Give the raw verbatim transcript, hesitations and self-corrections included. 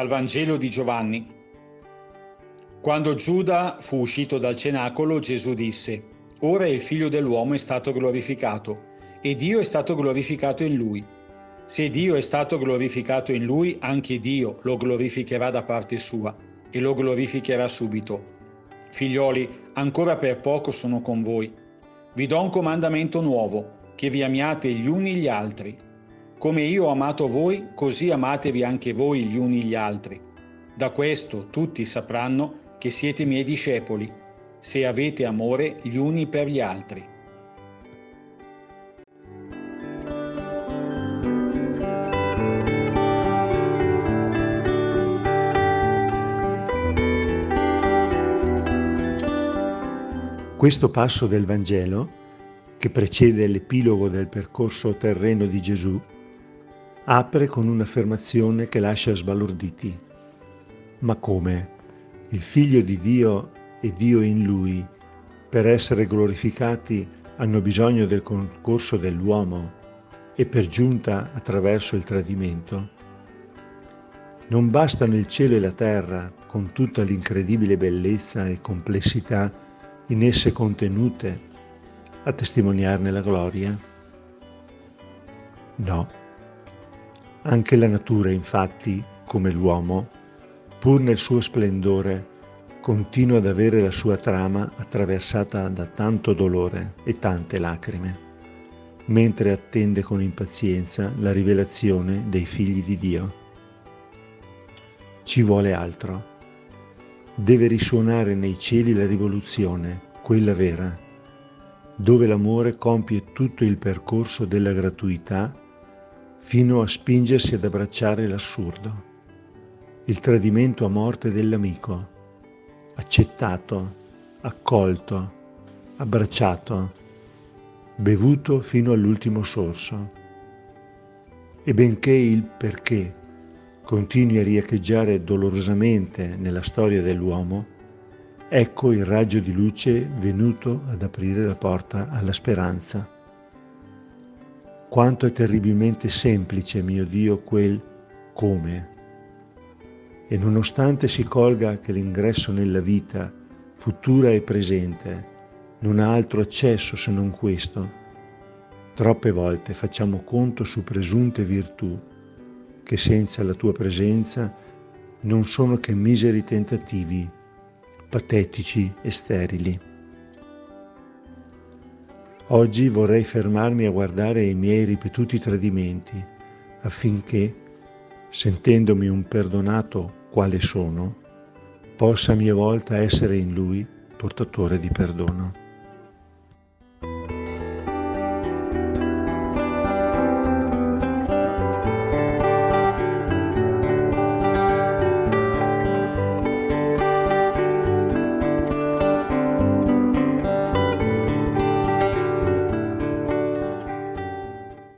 Dal Vangelo di Giovanni. Quando Giuda fu uscito dal cenacolo, Gesù disse: "Ora il Figlio dell'uomo è stato glorificato, e Dio è stato glorificato in lui. Se Dio è stato glorificato in lui, anche Dio lo glorificherà da parte sua, e lo glorificherà subito. Figlioli, ancora per poco sono con voi. Vi do un comandamento nuovo, che vi amiate gli uni gli altri. Come io ho amato voi, così amatevi anche voi gli uni gli altri. Da questo tutti sapranno che siete miei discepoli, se avete amore gli uni per gli altri." Questo passo del Vangelo, che precede l'epilogo del percorso terreno di Gesù, apre con un'affermazione che lascia sbalorditi. Ma come? Il Figlio di Dio e Dio in Lui, per essere glorificati, hanno bisogno del concorso dell'uomo e per giunta attraverso il tradimento? Non bastano il cielo e la terra, con tutta l'incredibile bellezza e complessità in esse contenute, a testimoniarne la gloria? No. Anche la natura, infatti, come l'uomo, pur nel suo splendore, continua ad avere la sua trama attraversata da tanto dolore e tante lacrime, mentre attende con impazienza la rivelazione dei figli di Dio. Ci vuole altro. Deve risuonare nei cieli la rivoluzione, quella vera, dove l'amore compie tutto il percorso della gratuità fino a spingersi ad abbracciare l'assurdo, il tradimento a morte dell'amico, accettato, accolto, abbracciato, bevuto fino all'ultimo sorso. E benché il perché continui a riecheggiare dolorosamente nella storia dell'uomo, ecco il raggio di luce venuto ad aprire la porta alla speranza. Quanto è terribilmente semplice, mio Dio, quel come. E nonostante si colga che l'ingresso nella vita, futura e presente, non ha altro accesso se non questo, troppe volte facciamo conto su presunte virtù che senza la tua presenza non sono che miseri tentativi, patetici e sterili. Oggi vorrei fermarmi a guardare i miei ripetuti tradimenti, affinché, sentendomi un perdonato quale sono, possa a mia volta essere in Lui portatore di perdono.